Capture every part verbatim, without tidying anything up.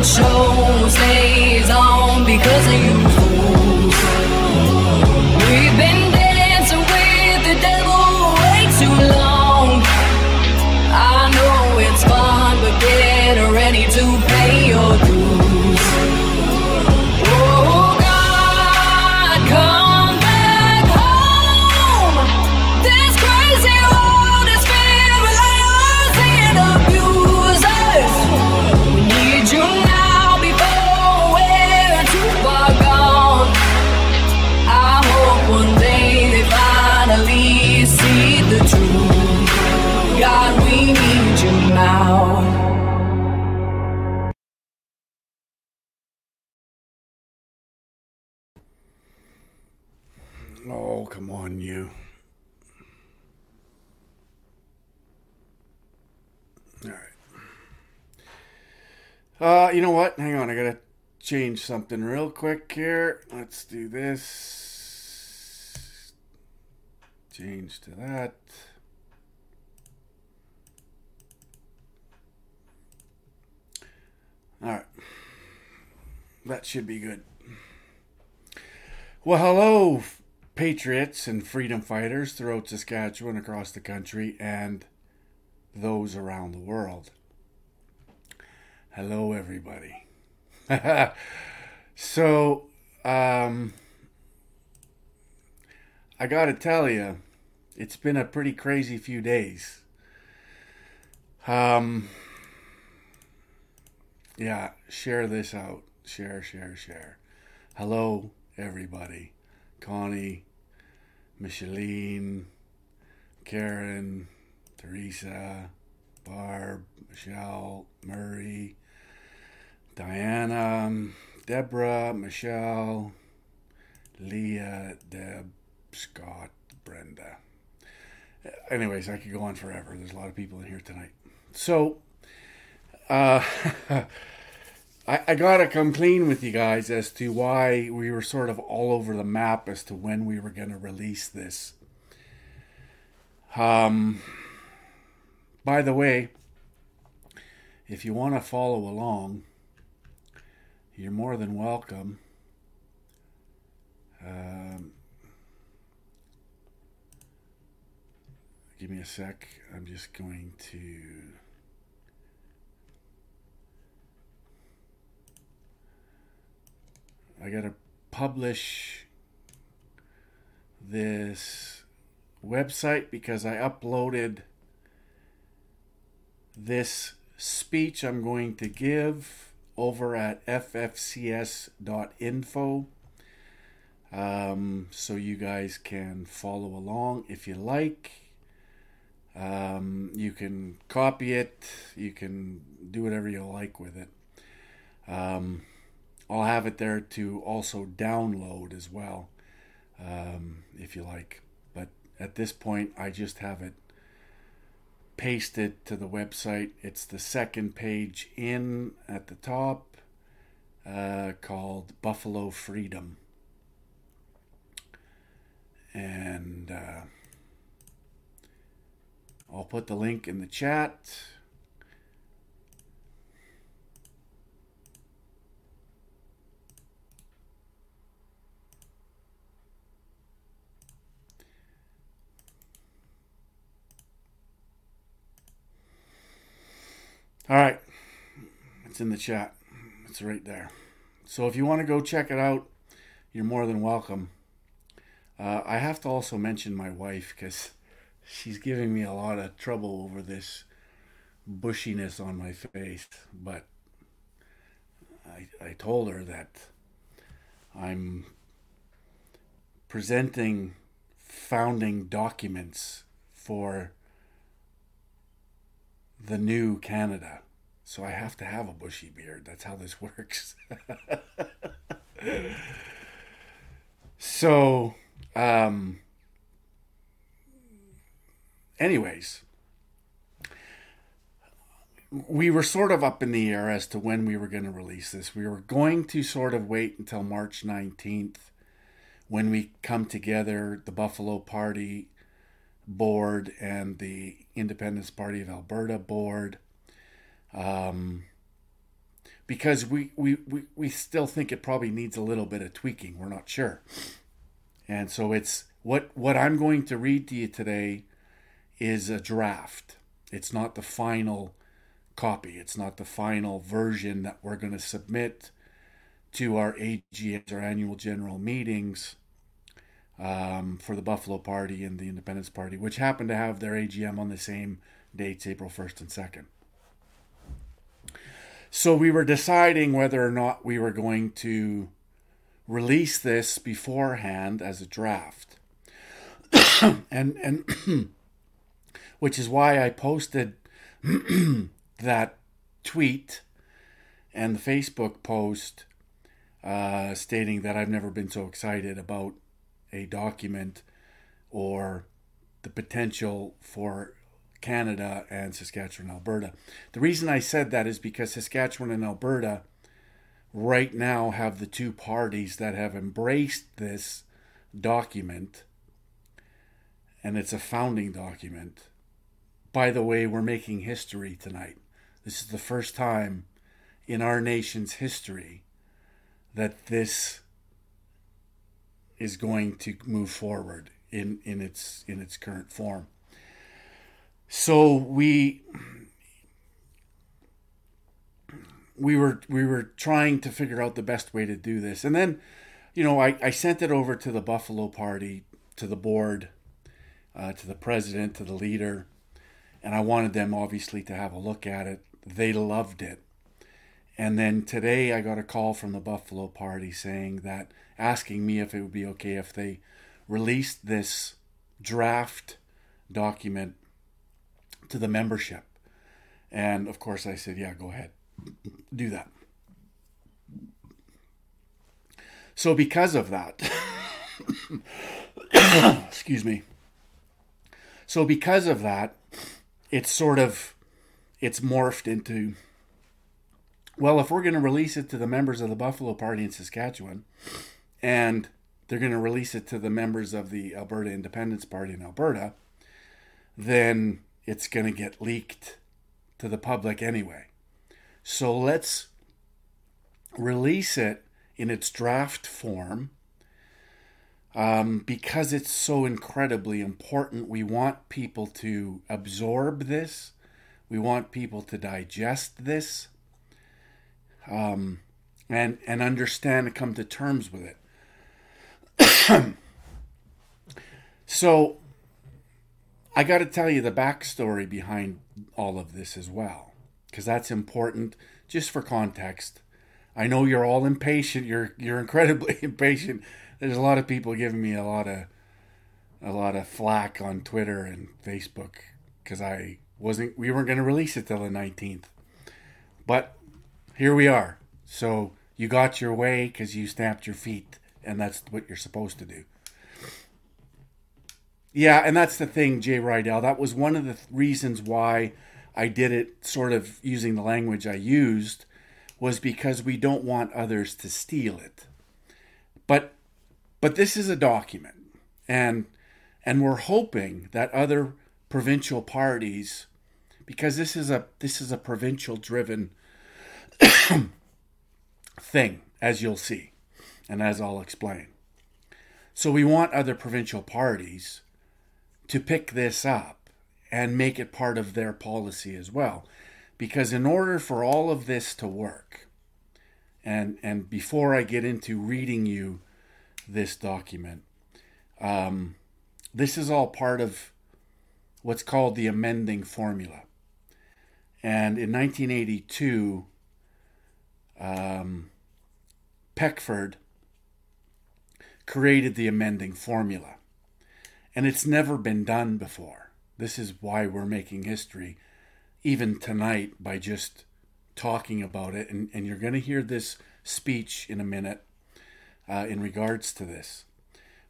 it shows, stays on because of you. We've been dancing with the devil way too long. I know it's fun, but get ready to pay your dues. Oh God, come back home. This crazy world is filled with liars and abusers. We need you now before we're too far gone. I hope one day they finally see the truth. God, we need you now. Oh, come on, you. All right. Uh, you know what? Hang on. I got to change something real quick here. Let's do this. Change to that. All right. That should be good. Well, hello, patriots and freedom fighters throughout Saskatchewan, across the country, and those around the world. Hello, everybody. So, um, I gotta tell you, it's been a pretty crazy few days. Um, yeah, share this out. Share, share, share. Hello, everybody. Connie, Micheline, Karen, Teresa, Barb, Michelle, Murray, Diana, Deborah, Michelle, Leah, Deb, Scott, Brenda. Anyways, I could go on forever. There's a lot of people in here tonight. So, uh, I, I gotta come clean with you guys as to why we were sort of all over the map as to when we were going to release this. Um, by the way, if you want to follow along, you're more than welcome. Um, give me a sec. I'm just going to... I gotta publish this website because I uploaded this speech I'm going to give over at f f c s dot info. Um, so you guys can follow along if you like. Um, you can copy it. You can do whatever you like with it. Um, I'll have it there to also download as well, um, if you like. But at this point, I just have it pasted to the website. It's the second page in at the top, uh, called Buffalo Freedom. And uh, I'll put the link in the chat. All right, it's in the chat. It's right there. So if you want to go check it out, you're more than welcome. Uh, I have to also mention my wife because she's giving me a lot of trouble over this bushiness on my face. But I, I told her that I'm presenting founding documents for the new Canada. So I have to have a bushy beard. That's how this works. So, um, anyways, we were sort of up in the air as to when we were going to release this. We were going to sort of wait until March nineteenth when we come together, the Buffalo Party board and the Independence Party of Alberta board. Um, because we, we, we, we still think it probably needs a little bit of tweaking. We're not sure. And so it's what, what I'm going to read to you today is a draft. It's not the final copy. It's not the final version that we're going to submit to our A G Ms, our annual general meetings, um, for the Buffalo Party and the Independence Party, which happen to have their A G M on the same dates, April first and second. So we were deciding whether or not we were going to release this beforehand as a draft. and and which is why I posted that tweet and the Facebook post uh, stating that I've never been so excited about a document or the potential for Canada and Saskatchewan, Alberta. The reason I said that is because Saskatchewan and Alberta right now have the two parties that have embraced this document, and it's a founding document. By the way, we're making history tonight. This is the first time in our nation's history that this is going to move forward in, in its in its current form. So we we were we were trying to figure out the best way to do this. And then, you know, I, I sent it over to the Buffalo Party, to the board, uh, to the president, to the leader. And I wanted them, obviously, to have a look at it. They loved it. And then today I got a call from the Buffalo Party saying that, asking me if it would be okay if they released this draft document to the membership. And of course I said, yeah, go ahead, do that. So because of that, excuse me. So because of that, it's sort of, it's morphed into, well, if we're going to release it to the members of the Buffalo Party in Saskatchewan, and they're going to release it to the members of the Alberta Independence Party in Alberta, then it's going to get leaked to the public anyway. So let's release it in its draft form, um, because it's so incredibly important. We want people to absorb this. We want people to digest this, um, and, and understand and come to terms with it. So I got to tell you the backstory behind all of this as well, because that's important just for context. I know you're all impatient. You're you're incredibly impatient. There's a lot of people giving me a lot of a lot of flack on Twitter and Facebook because I wasn't. We weren't going to release it till the nineteenth, but here we are. So you got your way because you stamped your feet, and that's what you're supposed to do. Yeah, and that's the thing, Jay Rydell. That was one of the th- reasons why I did it sort of using the language I used, was because we don't want others to steal it. But but this is a document, and and we're hoping that other provincial parties, because this is a this is a provincial driven thing, as you'll see, and as I'll explain. So we want other provincial parties to pick this up and make it part of their policy as well. Because in order for all of this to work, and and before I get into reading you this document, um, this is all part of what's called the amending formula. And in nineteen eighty-two, um, Peckford created the amending formula. And it's never been done before. This is why we're making history, even tonight, by just talking about it. And, and you're going to hear this speech in a minute uh, in regards to this.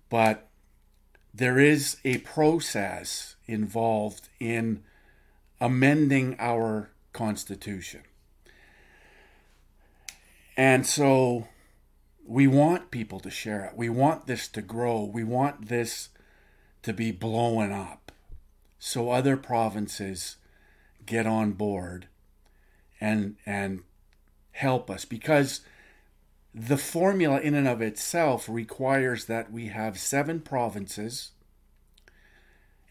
But there is a process involved in amending our Constitution. And so we want people to share it. We want this to grow. We want this to be blowing up, so other provinces get on board and and help us, because the formula in and of itself requires that we have seven provinces,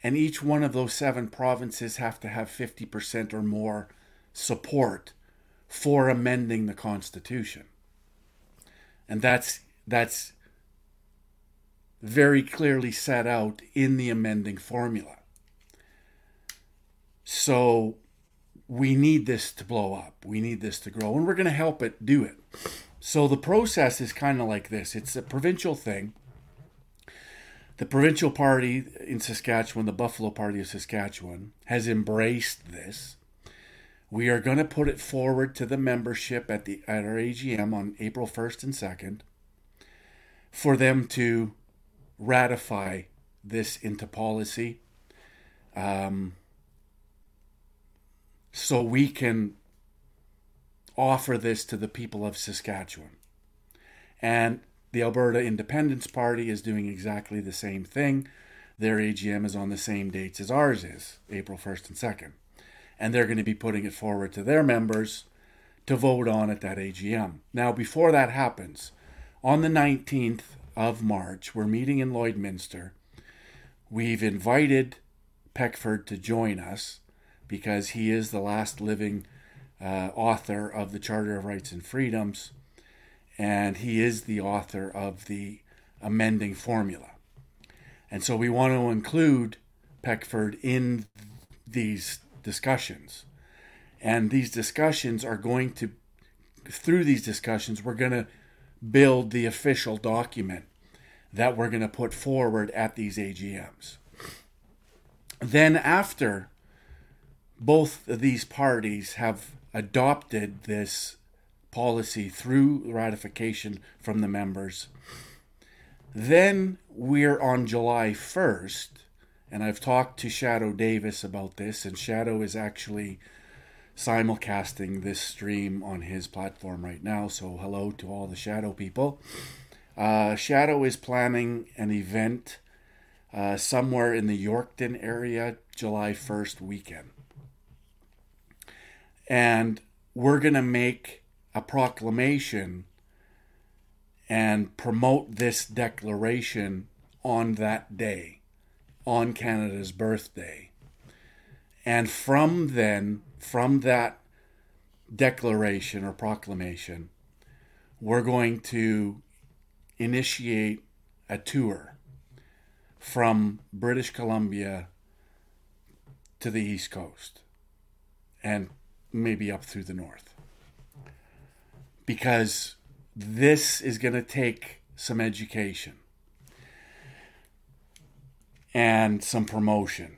and each one of those seven provinces have to have fifty percent or more support for amending the Constitution. And that's that's very clearly set out in the amending formula. So we need this to blow up. We need this to grow, and we're going to help it do it. So the process is kind of like this. It's a provincial thing. The provincial party in Saskatchewan, the Buffalo Party of Saskatchewan, has embraced this. We are going to put it forward to the membership at the at our A G M on April first and second for them to ratify this into policy, um, so we can offer this to the people of Saskatchewan. And the Alberta Independence Party is doing exactly the same thing. Their A G M is on the same dates as ours is, April first and second. And they're going to be putting it forward to their members to vote on at that A G M. Now, before that happens, on the nineteenth of March, we're meeting in Lloydminster. We've invited Peckford to join us because he is the last living uh, author of the Charter of Rights and Freedoms, and he is the author of the amending formula. And so we want to include Peckford in these discussions. And these discussions are going to, through these discussions, we're going to build the official document that we're going to put forward at these A G Ms. Then after both of these parties have adopted this policy through ratification from the members, then we're on July first, and I've talked to Shadow Davis about this, and Shadow is actually simulcasting this stream on his platform right now, so hello to all the Shadow people. Uh, Shadow is planning an event uh, somewhere in the Yorkton area, July first weekend. And we're going to make a proclamation and promote this declaration on that day, on Canada's birthday. And from then, from that declaration or proclamation, we're going to initiate a tour from British Columbia to the East Coast and maybe up through the north, because this is going to take some education and some promotion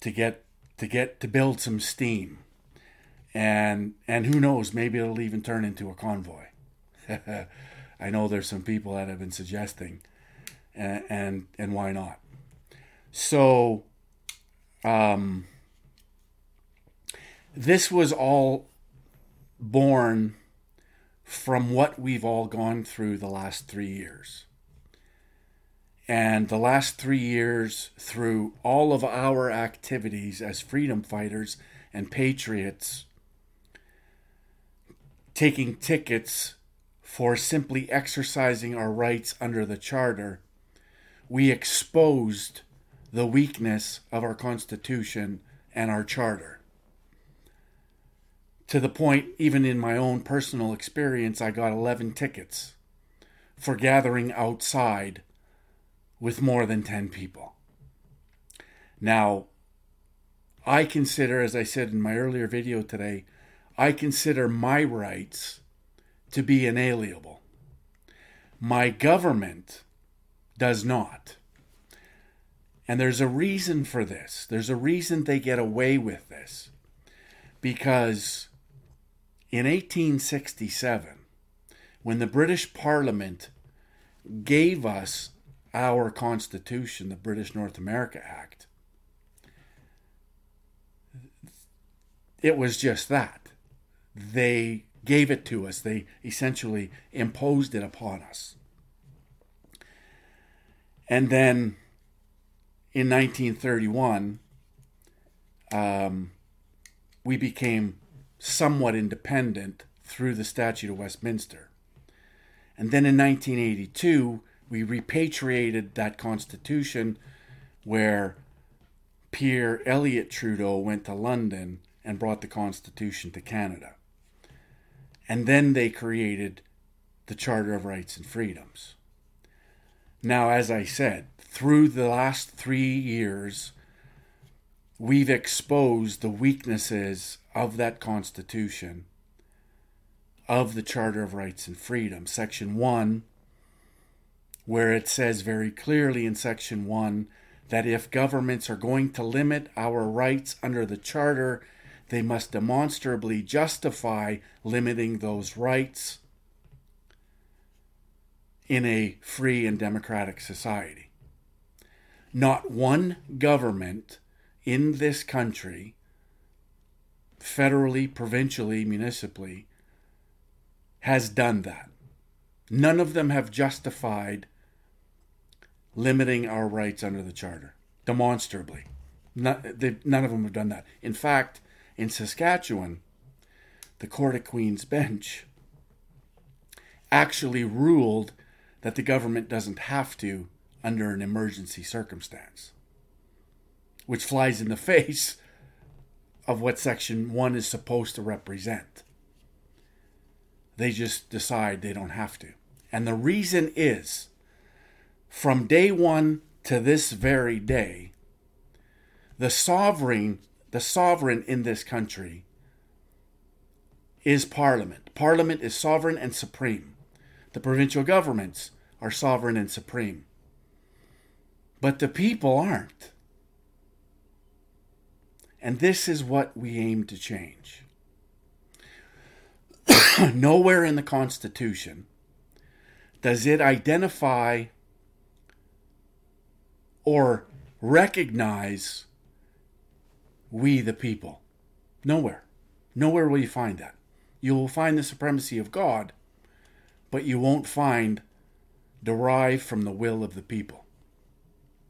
to get to get to build some steam, and and who knows, maybe it'll even turn into a convoy. I know there's some people that have been suggesting, and and, and why not? So um this was all born from what we've all gone through the last three years. And the last three years, through all of our activities as freedom fighters and patriots, taking tickets for simply exercising our rights under the Charter, we exposed the weakness of our Constitution and our Charter. To the point, even in my own personal experience, I got eleven tickets for gathering outside with more than ten people. Now, I consider, as I said in my earlier video today, I consider my rights to be inalienable. My government does not. And there's a reason for this. There's a reason they get away with this. Because in eighteen sixty-seven, when the British Parliament gave us our Constitution, the British North America Act, it was just that. They gave it to us. They essentially imposed it upon us. And then in nineteen thirty-one, um, we became somewhat independent through the Statute of Westminster. And then in nineteen eighty-two, we repatriated that constitution where Pierre Elliott Trudeau went to London and brought the constitution to Canada. And then they created the Charter of Rights and Freedoms. Now, as I said, through the last three years, we've exposed the weaknesses of that constitution, of the Charter of Rights and Freedoms, Section one, where it says very clearly in Section one that if governments are going to limit our rights under the Charter, they must demonstrably justify limiting those rights in a free and democratic society. Not one government in this country, federally, provincially, municipally, has done that. None of them have justified limiting our rights under the Charter, demonstrably. Not, they, none of them have done that. In fact, in Saskatchewan, the Court of Queen's Bench actually ruled that the government doesn't have to under an emergency circumstance, which flies in the face of what Section one is supposed to represent. They just decide they don't have to. And the reason is, from day one to this very day, the sovereign, the sovereign in this country is Parliament. Parliament is sovereign and supreme. The provincial governments are sovereign and supreme. But the people aren't. And this is what we aim to change. Nowhere in the Constitution does it identify or recognize we the people. Nowhere. Nowhere will you find that. You will find the supremacy of God, but you won't find derived from the will of the people.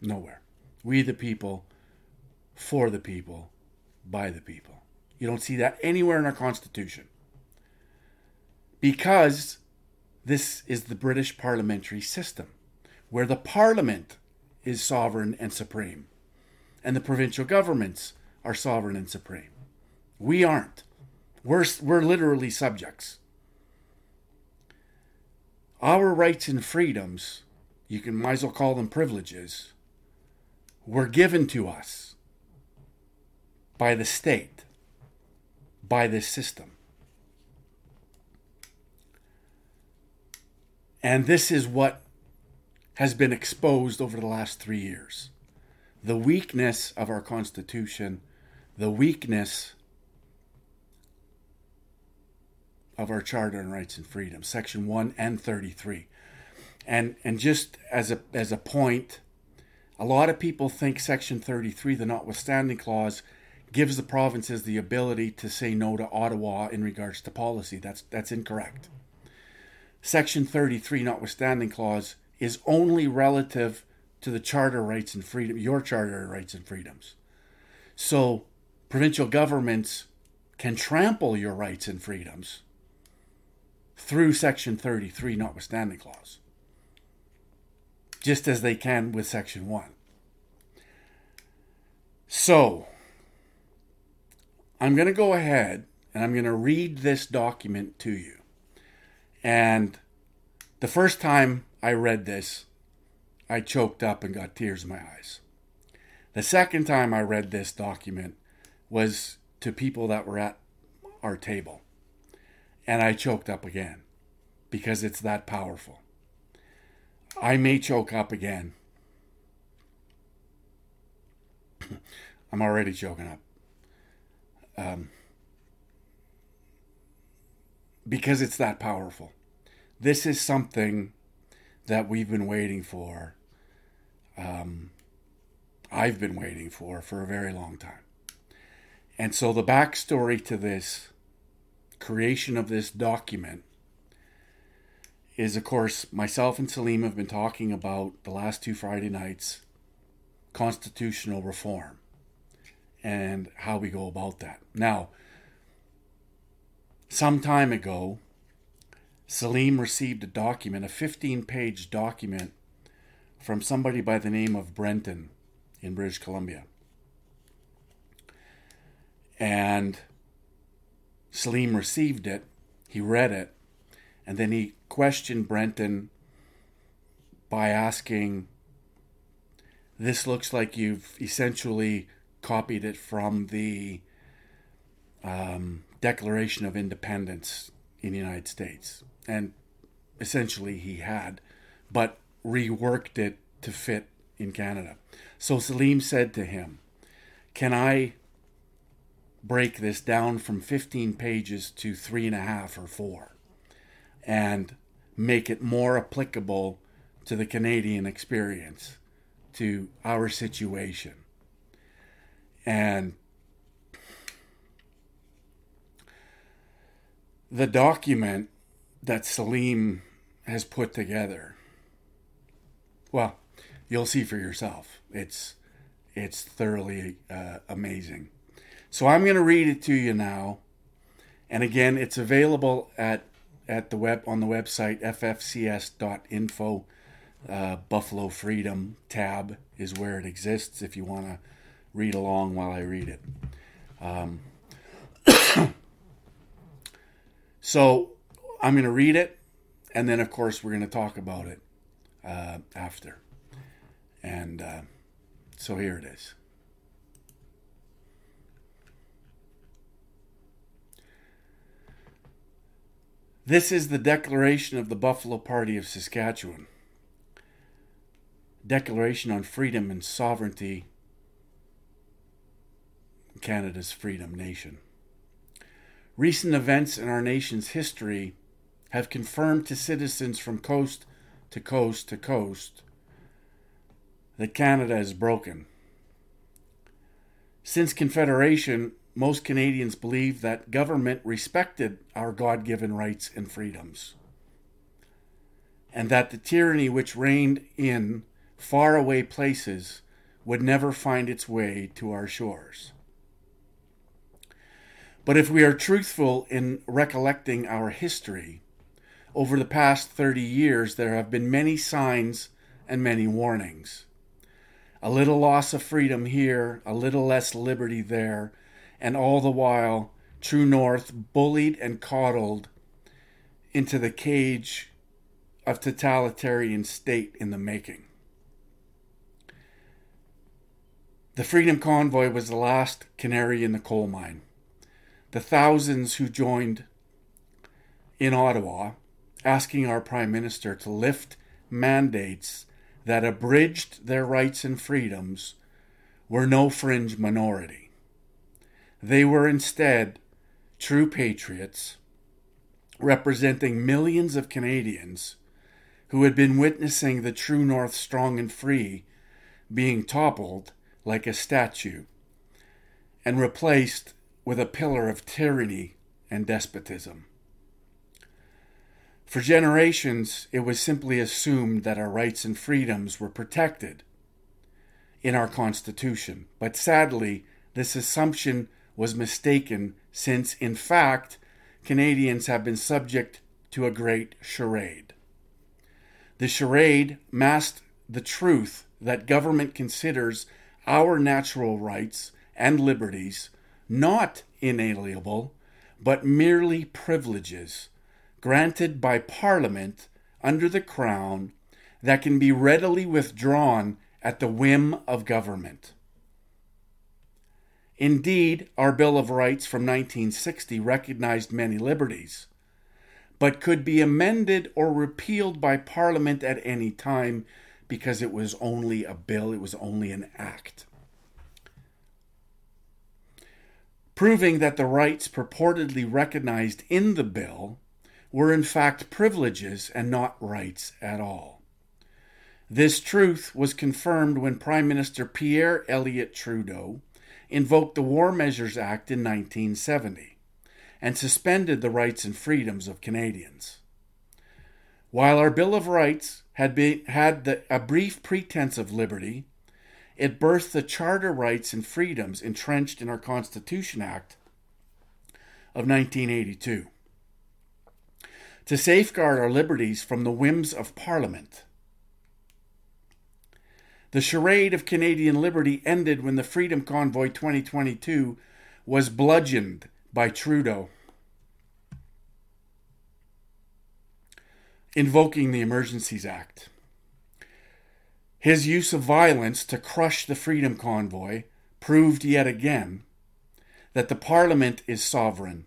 Nowhere. We the people, for the people, by the people. You don't see that anywhere in our Constitution. Because this is the British parliamentary system, where the Parliament is sovereign and supreme, and the provincial governments are sovereign and supreme. We aren't. We're, we're literally subjects. Our rights and freedoms, you can might as well call them privileges, were given to us by the state, by this system. And this is what has been exposed over the last three years. The weakness of our Constitution, the weakness of our Charter of Rights and Freedoms, Section one and thirty-three. And and just as a as a point, a lot of people think Section thirty-three, the notwithstanding clause, gives the provinces the ability to say no to Ottawa in regards to policy. That's that's incorrect. Section thirty-three, notwithstanding clause, is only relative to the Charter Rights and Freedom, your Charter Rights and Freedoms. So provincial governments can trample your rights and freedoms through Section thirty-three, notwithstanding clause, just as they can with Section one. So I'm going to go ahead and I'm going to read this document to you. And the first time I read this, I choked up and got tears in my eyes. The second time I read this document was to people that were at our table. And I choked up again because it's that powerful. I may choke up again. I'm already choking up. Um... Because it's that powerful. This is something that we've been waiting for. Um, I've been waiting for for a very long time. And so the backstory to this creation of this document is, of course, myself and Salim have been talking about the last two Friday nights, constitutional reform and how we go about that. Now, Some time ago, Salim received a document, a fifteen-page document from somebody by the name of Brenton in British Columbia. And Salim received it, he read it, and then he questioned Brenton by asking, this looks like you've essentially copied it from the um, Declaration of Independence in the United States. And essentially he had, but reworked it to fit in Canada. So Salim said to him, can I break this down from fifteen pages to three and a half or four and make it more applicable to the Canadian experience, to our situation? And the document that Salim has put together, well, you'll see for yourself. It's it's thoroughly uh, amazing. So I'm going to read it to you now. And again, it's available at, at the web on the website f f c s dot info. Uh, Buffalo Freedom tab is where it exists if you want to read along while I read it. Um, so I'm going to read it, and then, of course, we're going to talk about it uh, after. And uh, so here it is. This is the Declaration of the Buffalo Party of Saskatchewan. Declaration on Freedom and Sovereignty, Canada's Freedom Nation. Recent events in our nation's history have confirmed to citizens from coast to coast to coast that Canada is broken. Since Confederation, most Canadians believe that government respected our God-given rights and freedoms, and that the tyranny which reigned in faraway places would never find its way to our shores. But if we are truthful in recollecting our history, over the past thirty years there have been many signs and many warnings. A little loss of freedom here, a little less liberty there, and all the while, True North bullied and coddled into the cage of totalitarian state in the making. The Freedom Convoy was the last canary in the coal mine. The thousands who joined in Ottawa, asking our Prime Minister to lift mandates that abridged their rights and freedoms, were no fringe minority. They were instead true patriots, representing millions of Canadians who had been witnessing the True North strong and free being toppled like a statue, and replaced with a pillar of tyranny and despotism. For generations, it was simply assumed that our rights and freedoms were protected in our Constitution, but sadly, this assumption was mistaken since, in fact, Canadians have been subject to a great charade. The charade masked the truth that government considers our natural rights and liberties not inalienable, but merely privileges granted by Parliament under the Crown that can be readily withdrawn at the whim of government. Indeed, our Bill of Rights from nineteen sixty recognized many liberties, but could be amended or repealed by Parliament at any time, because it was only a bill, it was only an act. Proving that the rights purportedly recognized in the bill were in fact privileges and not rights at all. This truth was confirmed when Prime Minister Pierre Elliott Trudeau invoked the War Measures Act in nineteen seventy and suspended the rights and freedoms of Canadians. While our Bill of Rights had been, had the, a brief pretense of liberty, it birthed the Charter of Rights and Freedoms entrenched in our Constitution Act of nineteen eighty-two. to safeguard our liberties from the whims of Parliament. The charade of Canadian liberty ended when the Freedom Convoy twenty twenty-two was bludgeoned by Trudeau, invoking the Emergencies Act. His use of violence to crush the Freedom Convoy proved yet again that the Parliament is sovereign,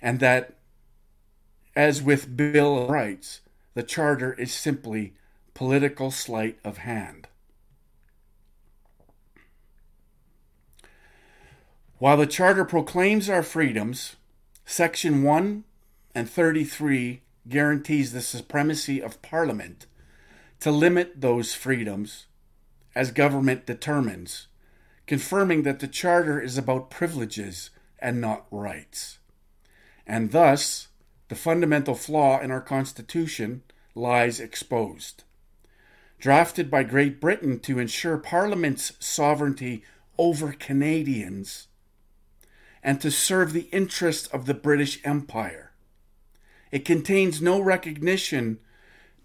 and that, as with Bill of Rights, the Charter is simply political sleight of hand. While the Charter proclaims our freedoms, Section one and thirty-three guarantees the supremacy of Parliament to limit those freedoms as government determines, confirming that the Charter is about privileges and not rights. And thus, the fundamental flaw in our Constitution lies exposed. Drafted by Great Britain to ensure Parliament's sovereignty over Canadians and to serve the interests of the British Empire, it contains no recognition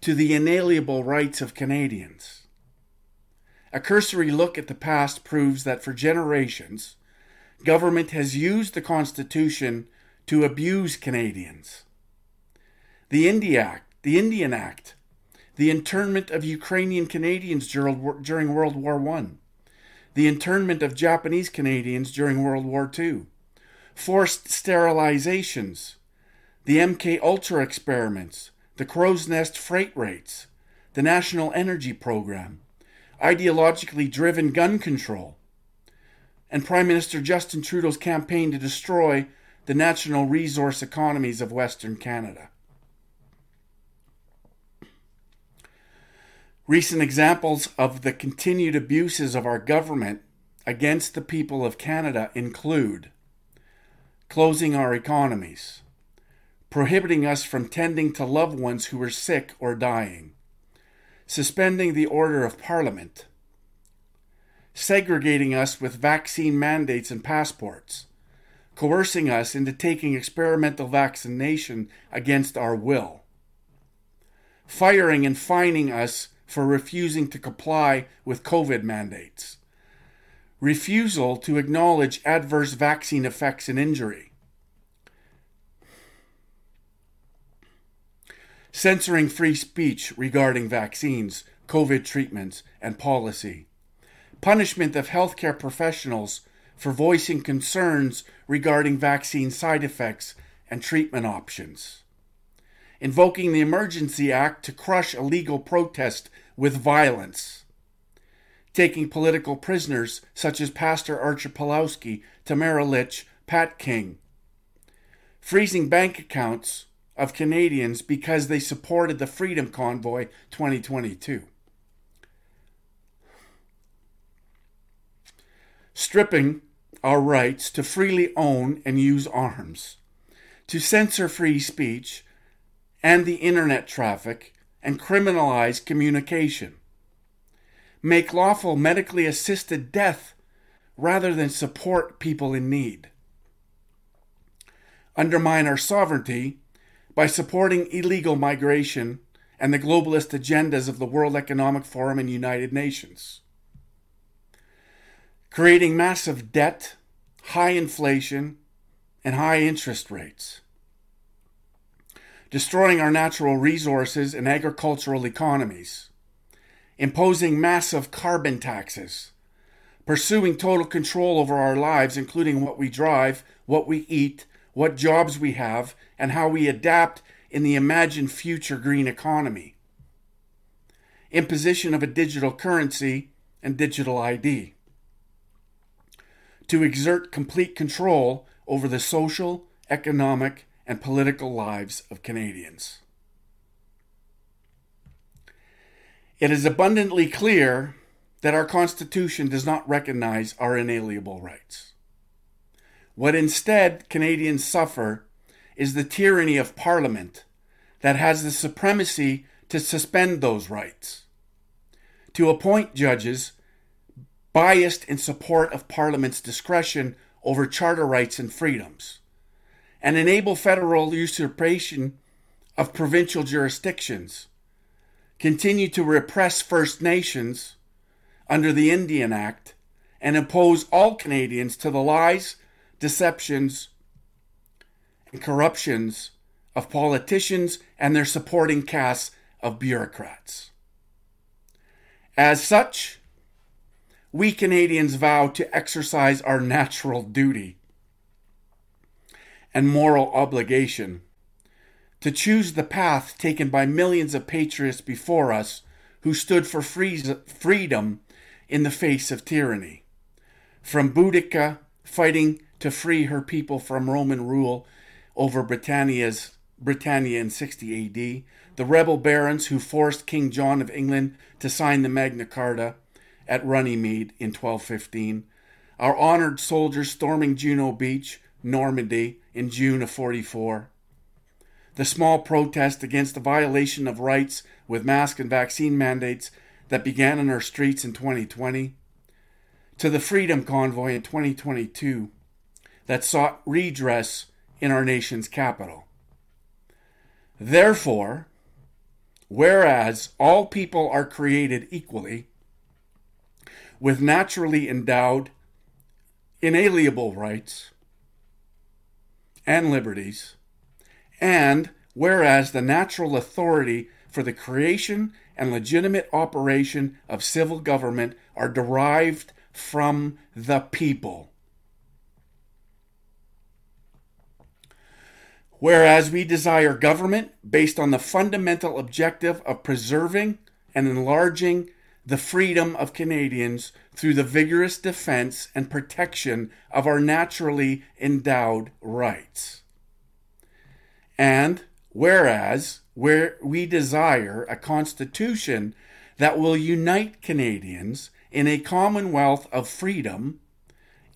to the inalienable rights of Canadians. A cursory look at the past proves that for generations, government has used the Constitution to abuse Canadians. The India Act, the Indian Act, the internment of Ukrainian Canadians during World War One, the internment of Japanese Canadians during World War Two, forced sterilizations, the M K Ultra experiments, the Crow's Nest freight rates, the National Energy Program, ideologically driven gun control, and Prime Minister Justin Trudeau's campaign to destroy the national resource economies of Western Canada. Recent examples of the continued abuses of our government against the people of Canada include closing our economies, prohibiting us from tending to loved ones who were sick or dying, suspending the order of Parliament, segregating us with vaccine mandates and passports, coercing us into taking experimental vaccination against our will, firing and fining us for refusing to comply with COVID mandates, refusal to acknowledge adverse vaccine effects and injury, censoring free speech regarding vaccines, COVID treatments, and policy, punishment of healthcare professionals for voicing concerns regarding vaccine side effects and treatment options, invoking the Emergency Act to crush illegal protest with violence, taking political prisoners such as Pastor Archer Pulaski, Tamara Lich, Pat King, freezing bank accounts of Canadians because they supported the Freedom Convoy twenty twenty-two. Stripping our rights to freely own and use arms, to censor free speech and the internet traffic and criminalize communication. Make lawful medically assisted death rather than support people in need. Undermine our sovereignty by supporting illegal migration and the globalist agendas of the World Economic Forum and United Nations, creating massive debt, high inflation, and high interest rates, destroying our natural resources and agricultural economies, imposing massive carbon taxes, pursuing total control over our lives, including what we drive, what we eat, what jobs we have, and how we adapt in the imagined future green economy. Imposition of a digital currency and digital I D. To exert complete control over the social, economic, and political lives of Canadians. It is abundantly clear that our Constitution does not recognize our inalienable rights. What instead Canadians suffer is the tyranny of Parliament that has the supremacy to suspend those rights, to appoint judges biased in support of Parliament's discretion over Charter rights and freedoms, and enable federal usurpation of provincial jurisdictions, continued to repress First Nations under the Indian Act, and impose all Canadians to the lies, deceptions, and corruptions of politicians and their supporting castes of bureaucrats. As such, we Canadians vow to exercise our natural duty and moral obligation to choose the path taken by millions of patriots before us who stood for free- freedom in the face of tyranny. From Boudica fighting to free her people from Roman rule over Britannia's Britannia in sixty A D, the rebel barons who forced King John of England to sign the Magna Carta at Runnymede in twelve fifteen, our honored soldiers storming Juno Beach, Normandy, in June of forty-four, the small protest against the violation of rights with mask and vaccine mandates that began on our streets in twenty twenty, to the Freedom Convoy in twenty twenty-two that sought redress in our nation's capital. Therefore, whereas all people are created equally, with naturally endowed, inalienable rights and liberties, and whereas the natural authority for the creation and legitimate operation of civil government are derived from the people, whereas we desire government based on the fundamental objective of preserving and enlarging the freedom of Canadians through the vigorous defense and protection of our naturally endowed rights. And whereas where we desire a constitution that will unite Canadians in a commonwealth of freedom,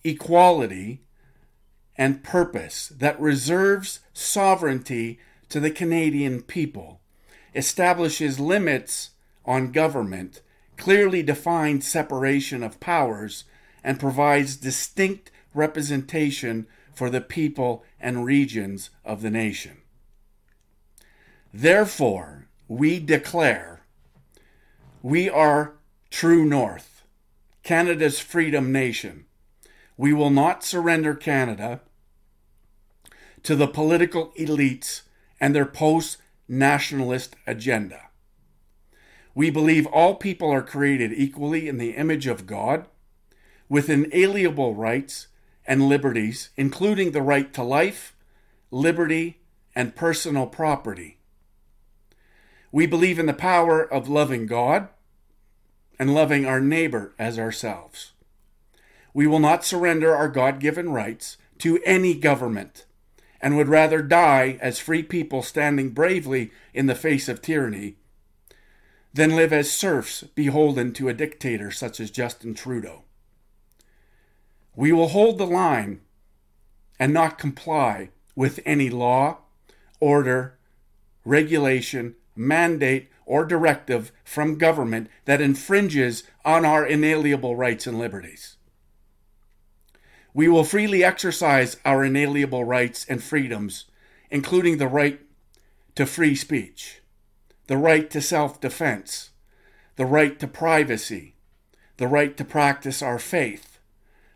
equality, and purpose that reserves sovereignty to the Canadian people, establishes limits on government, clearly defines separation of powers, and provides distinct representation for the people and regions of the nation. Therefore, we declare we are True North, Canada's freedom nation. We will not surrender Canada to the political elites and their post-nationalist agenda. We believe all people are created equally in the image of God, with inalienable rights and liberties, including the right to life, liberty, and personal property. We believe in the power of loving God and loving our neighbor as ourselves. We will not surrender our God-given rights to any government and would rather die as free people standing bravely in the face of tyranny than live as serfs beholden to a dictator such as Justin Trudeau. We will hold the line and not comply with any law, order, regulation, mandate, or directive from government that infringes on our inalienable rights and liberties. We will freely exercise our inalienable rights and freedoms, including the right to free speech, the right to self-defense, the right to privacy, the right to practice our faith,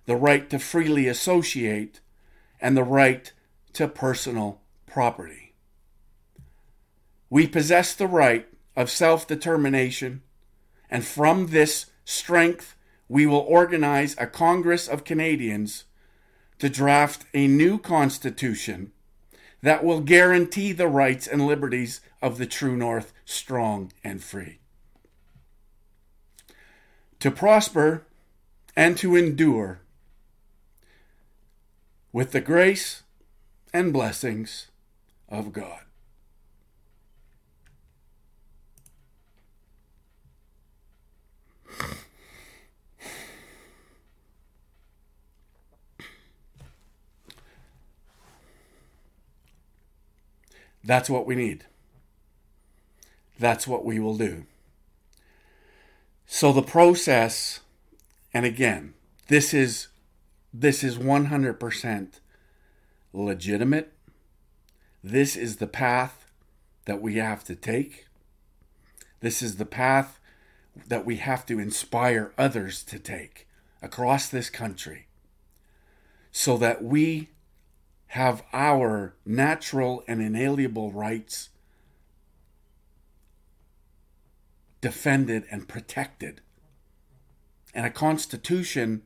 the right to freely associate, and the right to personal property. We possess the right of self-determination, and from this strength, we will organize a Congress of Canadians to draft a new constitution that will guarantee the rights and liberties of the True North strong and free. To prosper and to endure with the grace and blessings of God. That's what we need. That's what we will do. So the process, and again, this is this is one hundred percent legitimate. This is the path that we have to take. This is the path that we have to inspire others to take across this country, so that we have our natural and inalienable rights defended and protected, and a constitution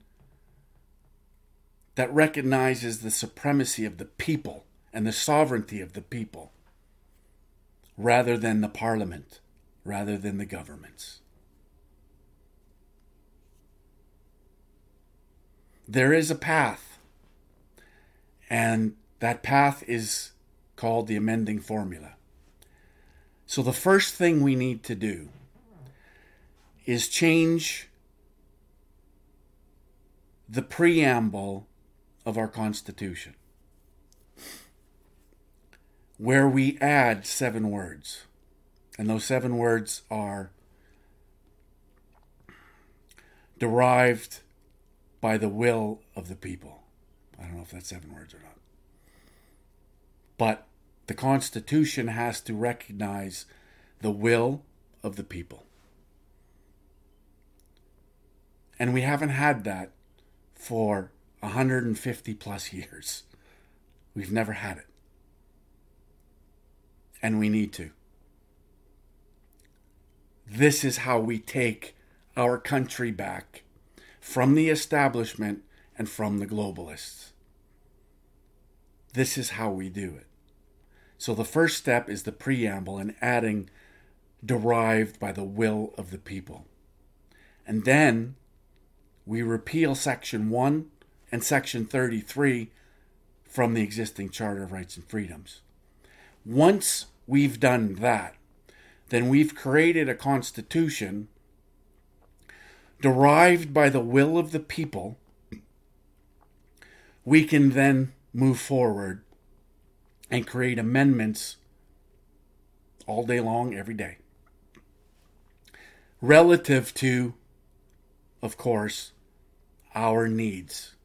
that recognizes the supremacy of the people and the sovereignty of the people, rather than the parliament, rather than the governments. There is a path, and that path is called the amending formula. So the first thing we need to do is change the preamble of our Constitution, where we add seven words. And those seven words are derived by the will of the people. I don't know if that's seven words or not. But the Constitution has to recognize the will of the people. And we haven't had that for one hundred fifty plus years. We've never had it. And we need to. This is how we take our country back from the establishment and from the globalists. This is how we do it. So the first step is the preamble and adding derived by the will of the people. And then we repeal Section one and Section thirty-three from the existing Charter of Rights and Freedoms. Once we've done that, then we've created a constitution derived by the will of the people. We can then move forward and create amendments all day long, every day, relative to, of course, our needs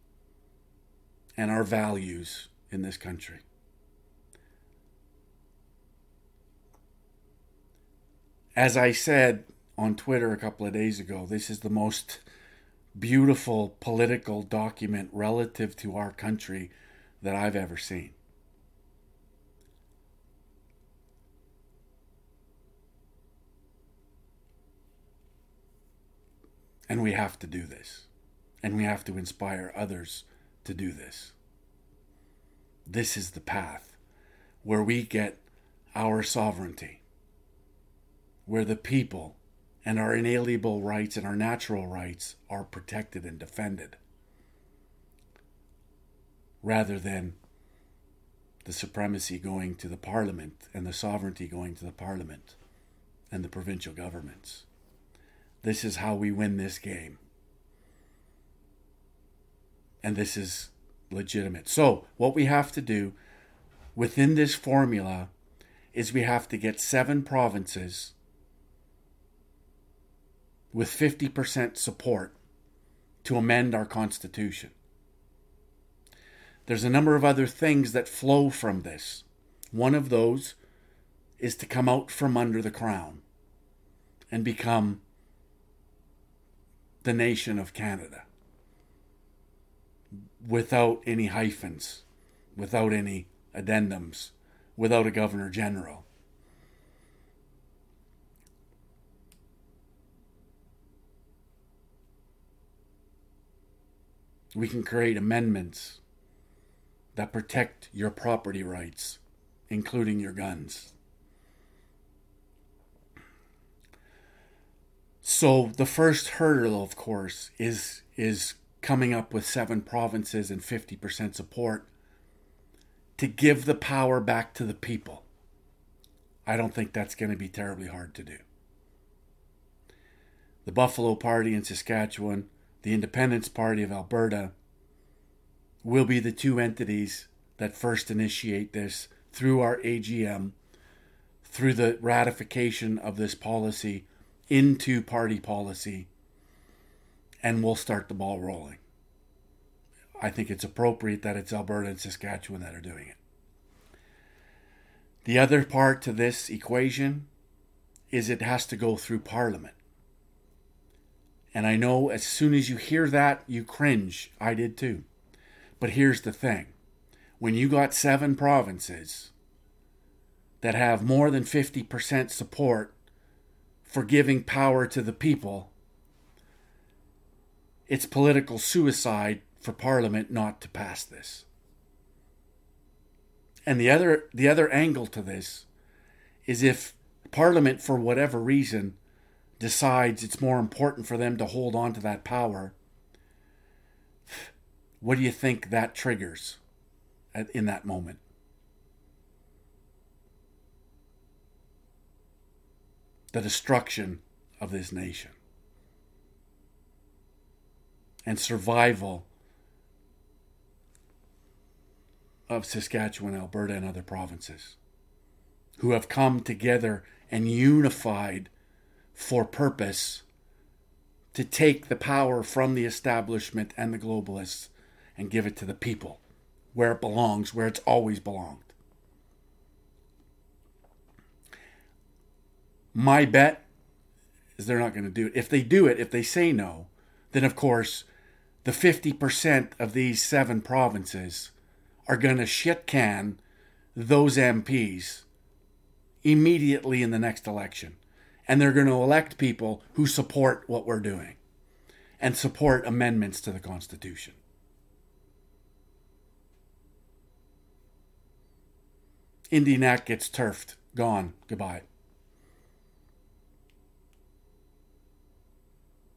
and our values in this country. As I said on Twitter a couple of days ago, this is the most beautiful political document relative to our country that I've ever seen. And we have to do this. And we have to inspire others to do this. This is the path where we get our sovereignty, where the people and our inalienable rights and our natural rights are protected and defended, rather than the supremacy going to the parliament and the sovereignty going to the parliament and the provincial governments. This is how we win this game. And this is legitimate. So what we have to do within this formula is we have to get seven provinces with fifty percent support to amend our Constitution. There's a number of other things that flow from this. One of those is to come out from under the crown and become the nation of Canada without any hyphens, without any addendums, without a governor general. We can create amendments that protect your property rights, including your guns. So the first hurdle, of course, is, is coming up with seven provinces and fifty percent support to give the power back to the people. I don't think that's going to be terribly hard to do. The Buffalo Party in Saskatchewan, the Independence Party of Alberta will be the two entities that first initiate this through our A G M, through the ratification of this policy into party policy, and we'll start the ball rolling. I think it's appropriate that it's Alberta and Saskatchewan that are doing it. The other part to this equation is it has to go through Parliament. And I know as soon as you hear that, you cringe. I did too. But here's the thing. When you got seven provinces that have more than fifty percent support for giving power to the people, it's political suicide for Parliament not to pass this. And the other the other angle to this is if Parliament, for whatever reason, decides it's more important for them to hold on to that power, what do you think that triggers at, in that moment? The destruction of this nation and survival of Saskatchewan, Alberta, and other provinces who have come together and unified for purpose to take the power from the establishment and the globalists and give it to the people where it belongs, where it's always belonged. My bet is they're not going to do it. If they do it, if they say no, then of course the fifty percent of these seven provinces are going to shit can those M Ps immediately in the next election. And they're going to elect people who support what we're doing and support amendments to the Constitution. Indian Act gets turfed. Gone. Goodbye.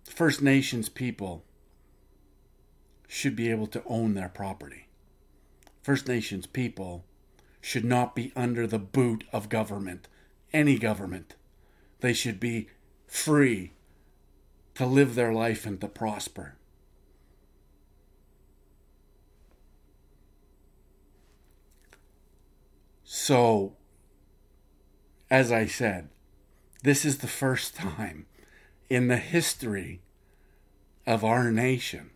First Nations people should be able to own their property. First Nations people should not be under the boot of government, any government. They should be free to live their life and to prosper. So, as I said, this is the first time in the history of our nation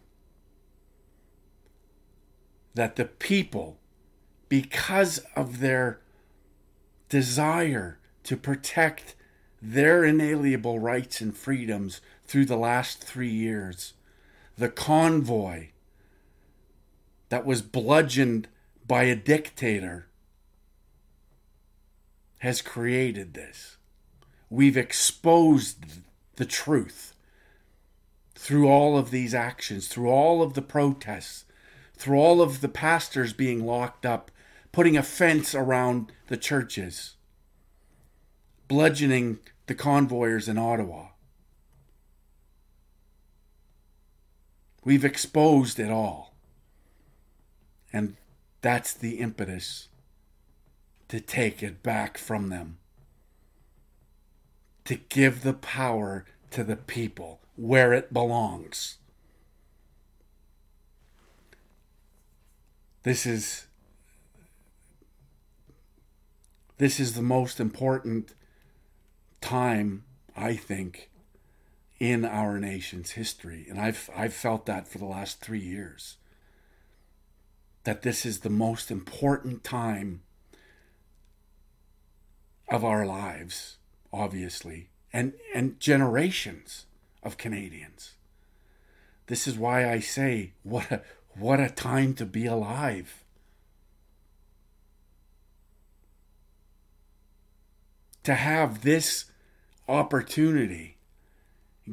that the people, because of their desire to protect their inalienable rights and freedoms through the last three years, the convoy that was bludgeoned by a dictator has created this. We've exposed the truth through all of these actions, through all of the protests, through all of the pastors being locked up, putting a fence around the churches, bludgeoning the convoyers in Ottawa. We've exposed it all. And that's the impetus to take it back from them. To give the power to the people where it belongs. This is this is the most important time, I think, in our nation's history. And I've I've felt that for the last three years. That this is the most important time of our lives, obviously, and, and generations of Canadians. This is why I say, what a What a time to be alive. To have this opportunity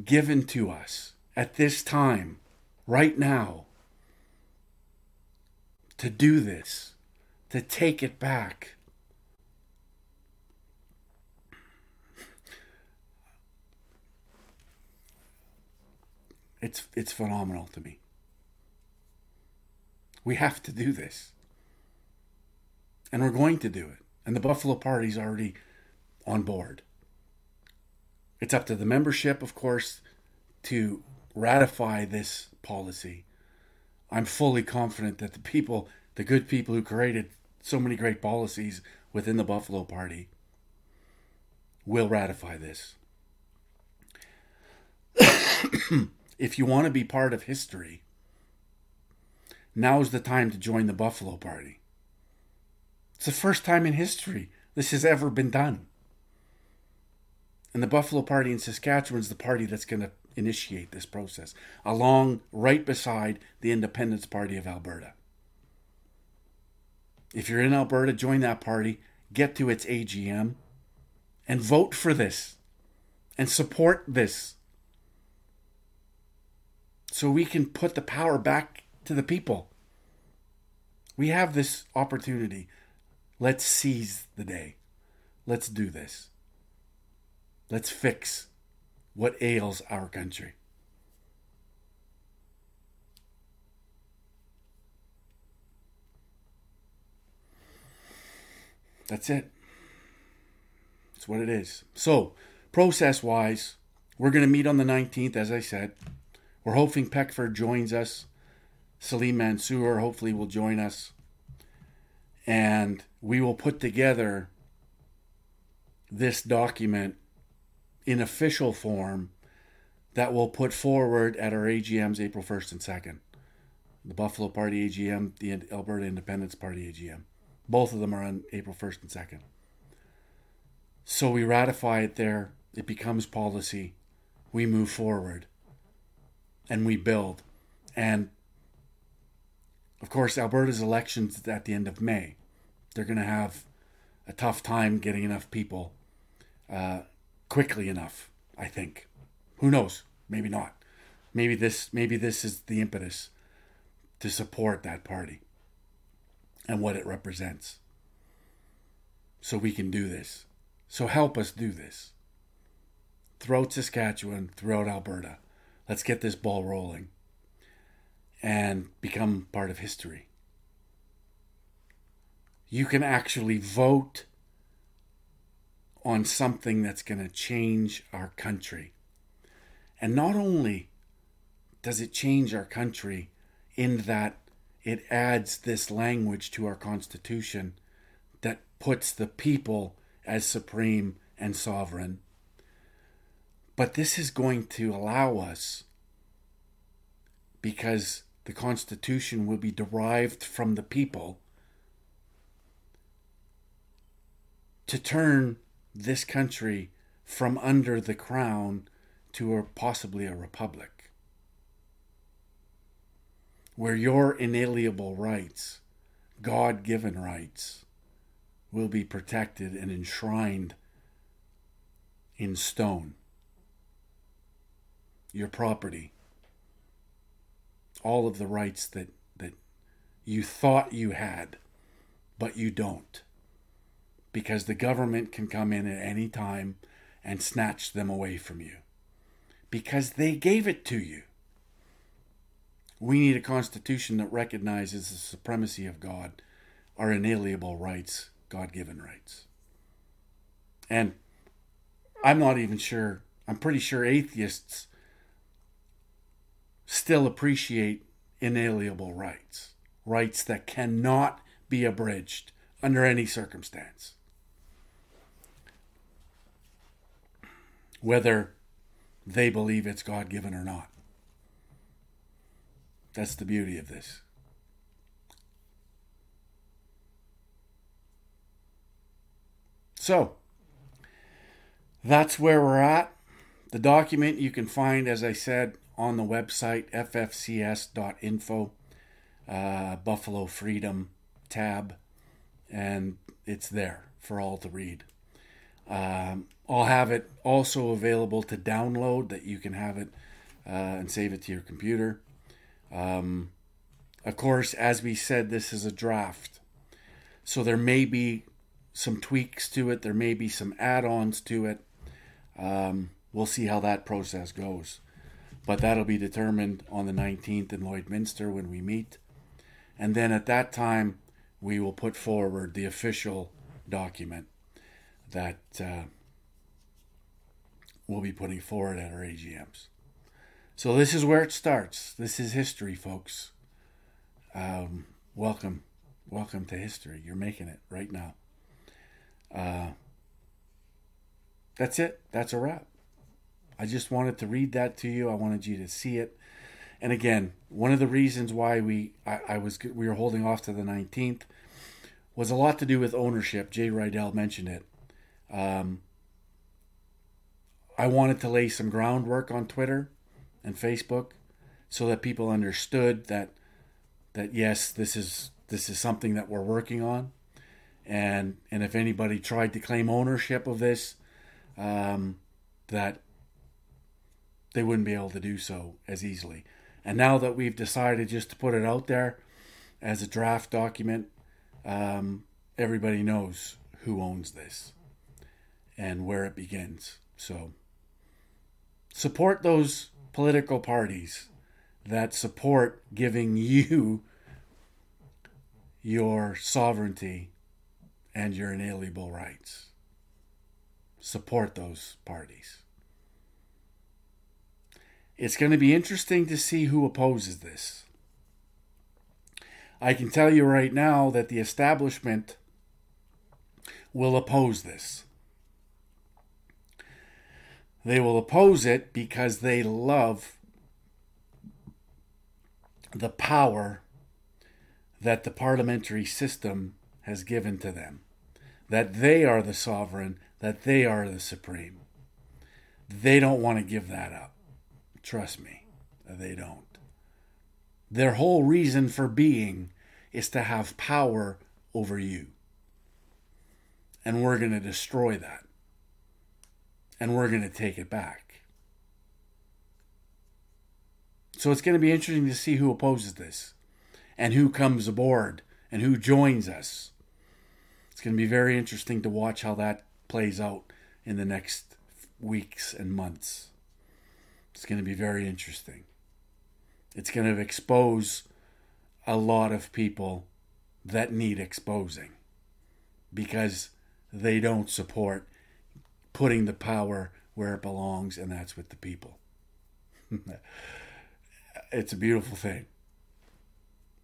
given to us at this time, right now, to do this, to take it back. It's, it's phenomenal to me. We have to do this. And we're going to do it. And the Buffalo Party's already on board. It's up to the membership, of course, to ratify this policy. I'm fully confident that the people, the good people who created so many great policies within the Buffalo Party, will ratify this. If you want to be part of history, now's the time to join the Buffalo Party. It's the first time in history this has ever been done. And the Buffalo Party in Saskatchewan is the party that's going to initiate this process, along right beside the Independence Party of Alberta. If you're in Alberta, join that party, get to its A G M, and vote for this, and support this, so we can put the power back to the people. We have this opportunity. Let's seize the day. Let's do this. Let's fix what ails our country. That's it. That's what it is. So, process-wise, we're going to meet on the nineteenth, as I said. We're hoping Peckford joins us. Salim Mansur hopefully will join us. And we will put together this document in official form that we'll put forward at our A G Ms April first and second. The Buffalo Party A G M, the Alberta Independence Party A G M. Both of them are on April first and second. So we ratify it there. It becomes policy. We move forward. And we build. And, of course, Alberta's election's at the end of May. They're going to have a tough time getting enough people uh, quickly enough, I think. Who knows? Maybe not. Maybe this, maybe this is the impetus to support that party and what it represents. So we can do this. So help us do this. Throughout Saskatchewan, throughout Alberta, let's get this ball rolling and become part of history. You can actually vote on something that's going to change our country. And not only does it change our country in that it adds this language to our Constitution that puts the people as supreme and sovereign, but this is going to allow us, because the Constitution will be derived from the people, to turn this country from under the crown to a, possibly a republic, where your inalienable rights, God-given rights, will be protected and enshrined in stone. Your property, all of the rights that, that you thought you had, but you don't, because the government can come in at any time and snatch them away from you, because they gave it to you. We need a constitution that recognizes the supremacy of God, our inalienable rights, God-given rights. And I'm not even sure, I'm pretty sure atheists still appreciate inalienable rights, rights that cannot be abridged under any circumstance. Whether they believe it's God-given or not. That's the beauty of this. So, that's where we're at. The document you can find, as I said, on the website, f f c s dot info, uh, Buffalo Freedom tab, and it's there for all to read. Um, I'll have it also available to download, that you can have it uh, and save it to your computer. Um, of course, as we said, this is a draft. So there may be some tweaks to it. There may be some add-ons to it. Um, we'll see how that process goes. But that'll be determined on the nineteenth in Lloydminster when we meet. And then at that time, we will put forward the official document that uh, we'll be putting forward at our A G Ms. So this is where it starts. This is history, folks. Um, welcome. Welcome to history. You're making it right now. Uh, that's it. That's a wrap. I just wanted to read that to you. I wanted you to see it. And again, one of the reasons why we I, I was we were holding off to the nineteenth was a lot to do with ownership. Jay Rydell mentioned it. Um, I wanted to lay some groundwork on Twitter and Facebook so that people understood that that yes, this is this is something that we're working on, and and if anybody tried to claim ownership of this, um, that they wouldn't be able to do so as easily. And now that we've decided just to put it out there as a draft document, um, everybody knows who owns this and where it begins. So support those political parties that support giving you your sovereignty and your inalienable rights. Support those parties. It's going to be interesting to see who opposes this. I can tell you right now that the establishment will oppose this. They will oppose it because they love the power that the parliamentary system has given to them, that they are the sovereign, that they are the supreme. They don't want to give that up. Trust me, they don't. Their whole reason for being is to have power over you. And we're going to destroy that. And we're going to take it back. So it's going to be interesting to see who opposes this and who comes aboard and who joins us. It's going to be very interesting to watch how that plays out in the next weeks and months. It's going to be very interesting. It's going to expose a lot of people that need exposing because they don't support putting the power where it belongs, and that's with the people. It's a beautiful thing.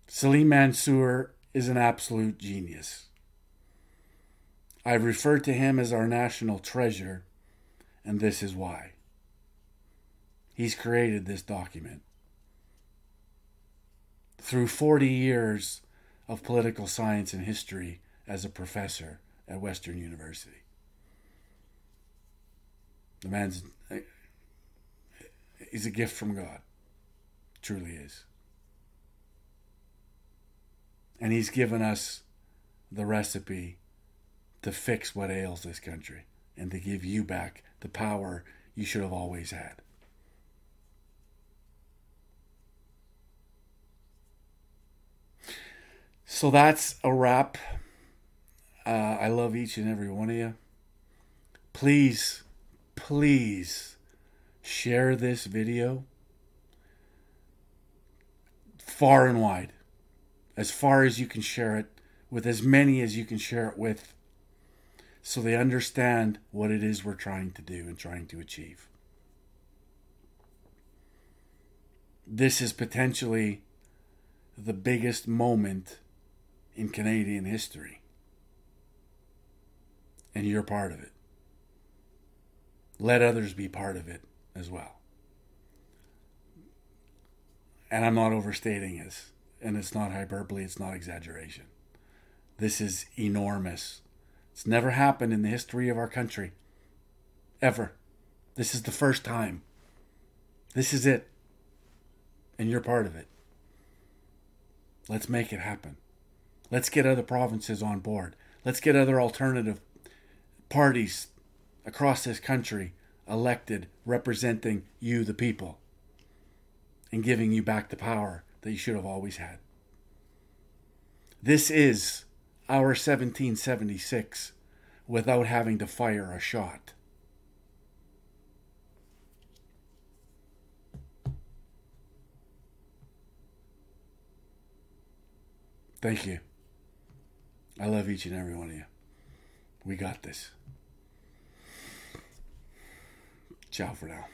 Salim Mansur is an absolute genius. I refer to him as our national treasure, and this is why. He's created this document. Through forty years of political science and history as a professor at Western University. The man's he's a gift from God. Truly is. And he's given us the recipe to fix what ails this country and to give you back the power you should have always had. So that's a wrap. Uh, I love each and every one of you. Please, please share this video far and wide. As far as you can share it with as many as you can share it with, so they understand what it is we're trying to do and trying to achieve. This is potentially the biggest moment in Canadian history. And you're part of it. Let others be part of it as well. And I'm not overstating this. And it's not hyperbole, it's not exaggeration. This is enormous. It's never happened in the history of our country. Ever. This is the first time. This is it. And you're part of it. Let's make it happen. Let's get other provinces on board. Let's get other alternative parties across this country elected, representing you, the people, and giving you back the power that you should have always had. This is our seventeen seventy-six without having to fire a shot. Thank you. I love each and every one of you. We got this. Ciao for now.